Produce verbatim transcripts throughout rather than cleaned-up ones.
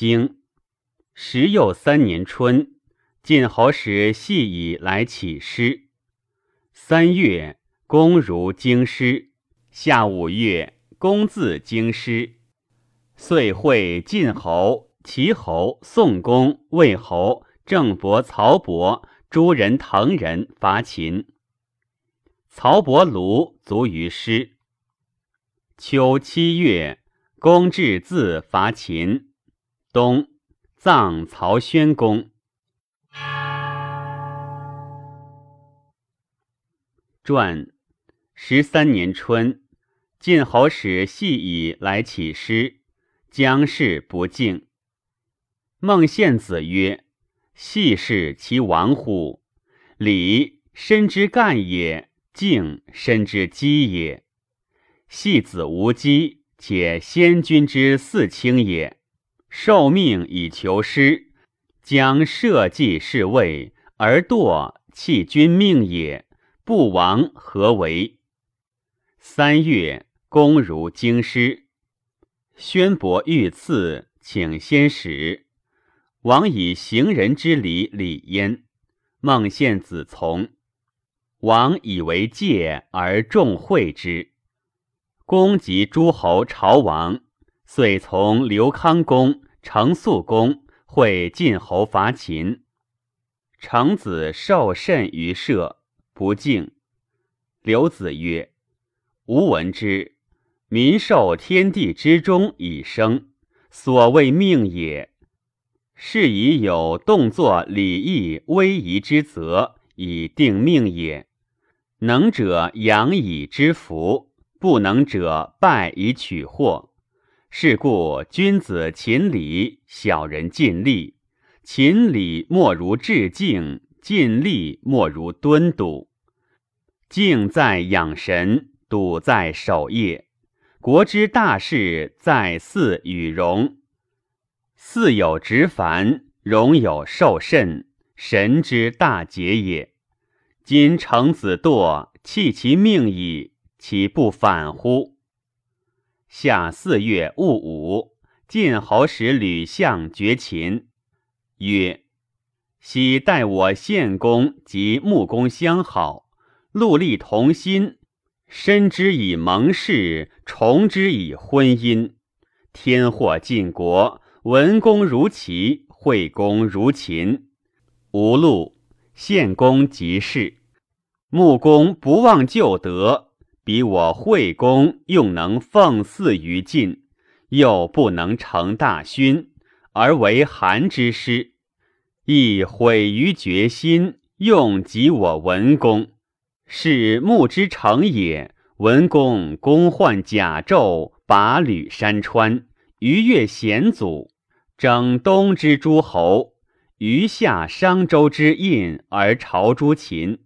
京。时又三年春，晋侯使系以来起师。三月，公如京师；下五月，公自京师。遂会晋侯、齐侯、宋公、魏侯、郑伯、曹伯、诸人、滕人伐秦。曹伯卢卒于师。秋七月，公至自伐秦。冬，葬曹宣公。传十三年春，晋侯使系以来起师，姜氏不敬。孟献子曰：“系是其亡乎？礼，身之干也；敬，身之基也。系子无基，且先君之四卿也。受命以求师，将社稷是位，而惰弃君命也，不亡何为？”三月，公如京师。宣伯御赐，请先使。王以行人之礼礼焉，孟献子从。王以为戒而重惠之。公及诸侯朝王，遂从刘康公、程肃公会晋侯伐秦。程子受甚于射，不敬。刘子曰：“吾闻之，民受天地之中以生，所谓命也。是以有动作礼义威仪之责，以定命也。能者养以知福，不能者败以取祸。是故君子勤礼，小人尽力。勤礼莫如致敬，尽力莫如敦笃。敬在养神，笃在守业。国之大事，在祀与戎。祀有直繁，戎有受甚，神之大节也。今程子惰，弃其命矣，其不反乎？”下四月戊午，晋侯使吕相绝秦，曰：“昔待我献公及穆公相好，戮力同心，深之以盟誓，崇之以婚姻。天祸晋国，文公如齐，惠公如秦。无路，献公即是。穆公不忘旧德，比我惠公用能奉祀于晋，又不能成大勋，而为韩之师，亦毁于决心，用及我文公。是穆之成也。文公公患甲胄，拔履山川，逾越险阻，征东之诸侯，余下商周之印，而朝诸秦，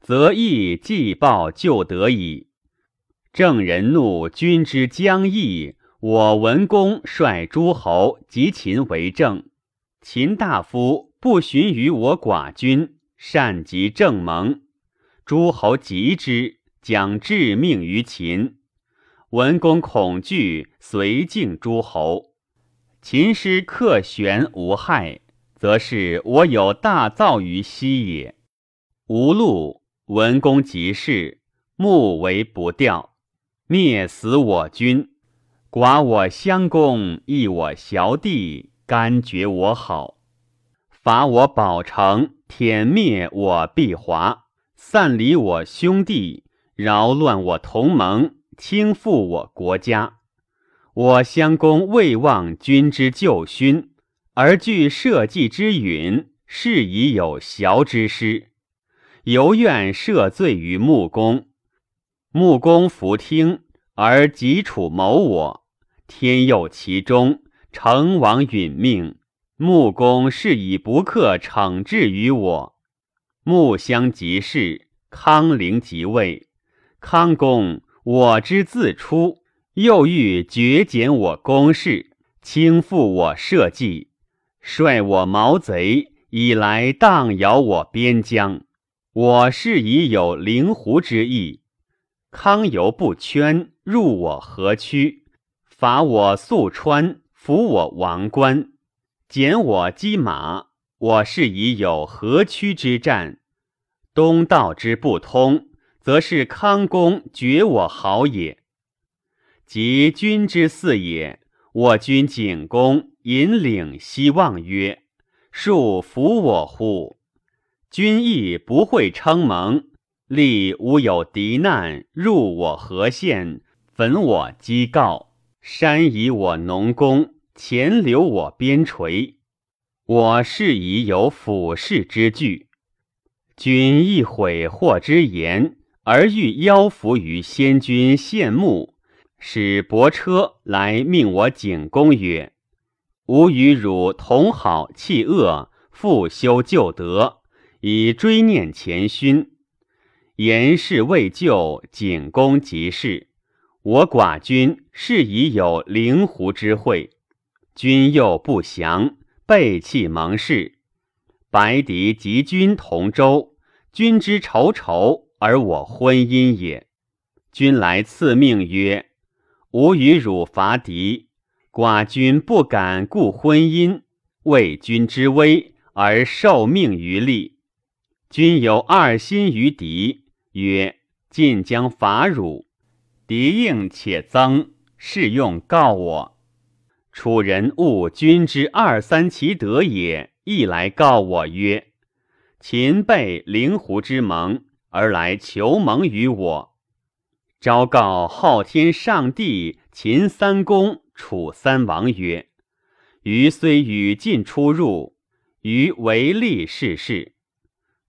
则亦既报旧德矣。郑人怒君之将义，我文公率诸侯及秦为政。秦大夫不循于我寡君，善及郑盟，诸侯及之，将致命于秦。文公恐惧，随敬诸侯。秦师克玄无害，则是我有大造于西也。无路，文公即是，穆为不掉。灭死我君，寡我襄公，益我小弟，甘绝我好，伐我宝城，殄灭我璧华，散离我兄弟，扰乱我同盟，倾覆我国家。我襄公未忘君之旧勋，而据社稷之允，是以有崤之师。犹愿赦罪于穆公。穆公弗听，而己处谋我，天佑其中，成王允命。穆公是以不克，惩治于我。穆相即是，康陵即位。康公，我之自出，又欲绝减我公事，倾覆我社稷，率我毛贼，以来荡摇我边疆。我是以有灵狐之意。康游不圈，入我河曲，伐我宿川，俘我王关，减我机马，我是以有河曲之战，东道之不通，则是康公绝我好也。及君之四也，我君景公引领西望曰：庶服我乎？君亦不会称盟，立吾有敌难，入我河县，焚我机告，山以我农工，前留我边陲，我是以有俯视之惧。君亦悔祸之言，而欲邀服于先君献木，使伯车来命我景公曰：吾与汝同好弃恶，复修旧德，以追念前勋。言事未就，景公即事。我寡君是以有灵狐之会，君又不降，背弃盟誓。白狄及君同舟，君之仇仇，而我昏阴也。君来赐命曰：吾与汝伐狄，寡君不敢顾昏阴，畏君之威，而受命于利。君有二心于敌，曰：晋将伐汝，敌应且增，是用告我。楚人误君之二三其德也，亦来告我曰：秦背灵狐之盟，而来求盟于我。昭告昊天上帝、秦三公、楚三王曰：余虽与晋出入，余唯利是事。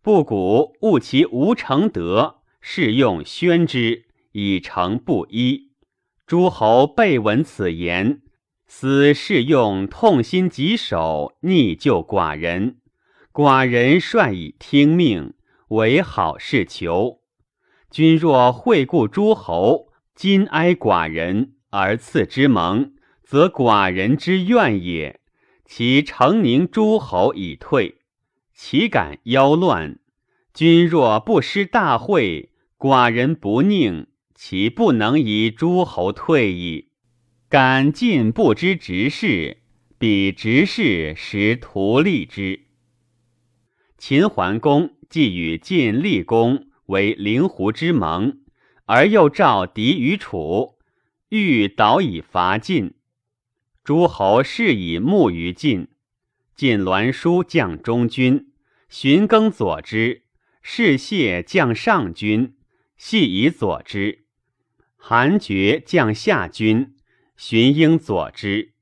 不古悟其无成德，是用宣之，以成不一。诸侯备闻此言，思是用痛心疾首，逆救寡人。寡人率以听命，为好事求。君若惠顾诸侯，今哀寡人而赐之盟，则寡人之怨也。其承宁诸侯以退，岂敢妖乱？君若不失大会，寡人不佞，其不能以诸侯退矣。敢进不知直事，彼直事实徒利之。秦桓公既与晋厉公为灵狐之盟，而又召敌于楚，欲导以伐晋。诸侯是以慕于晋。晋栾书将中军，荀庚佐之；士燮将上军，细以佐之；韩厥将下军，荀英佐之；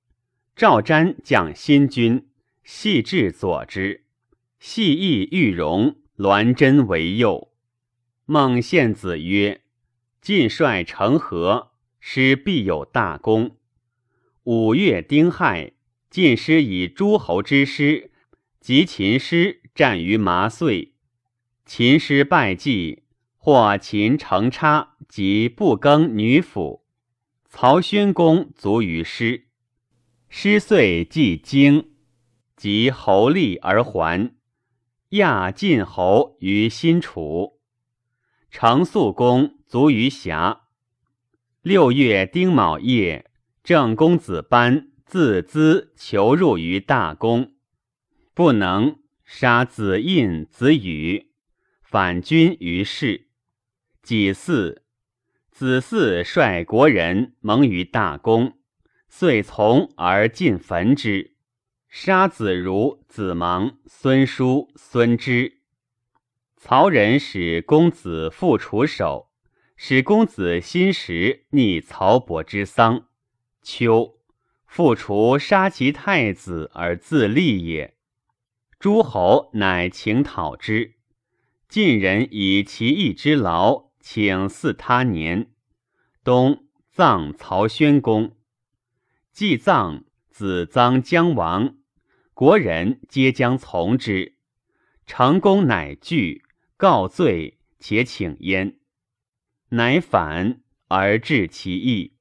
赵瞻将新军，细致佐之；细意欲容，栾贞为右。孟献子曰：晋率成和，师必有大功。五月丁亥，晋师以诸侯之师及秦师战于麻遂，秦师败绩，获秦成差及不更女府。曹宣公卒于师，师遂既京，及侯利而还，亚晋侯于新楚。程肃公卒于峡。六月丁卯夜，郑公子班自资求入于大宫，不能，杀子印、子羽，反军于市。己巳，子嗣率国人盟于大宫，遂从而进焚之，杀子如、子盲、孙叔、孙支。曹人使公子复楚守，使公子辛食逆曹伯之丧。秋，复除杀其太子而自立也。诸侯乃请讨之。晋人以其役之劳，请祀他年。冬，葬曹宣公。既葬，子臧将亡，国人皆将从之。成公乃惧，告罪，且请焉。乃反而治其役。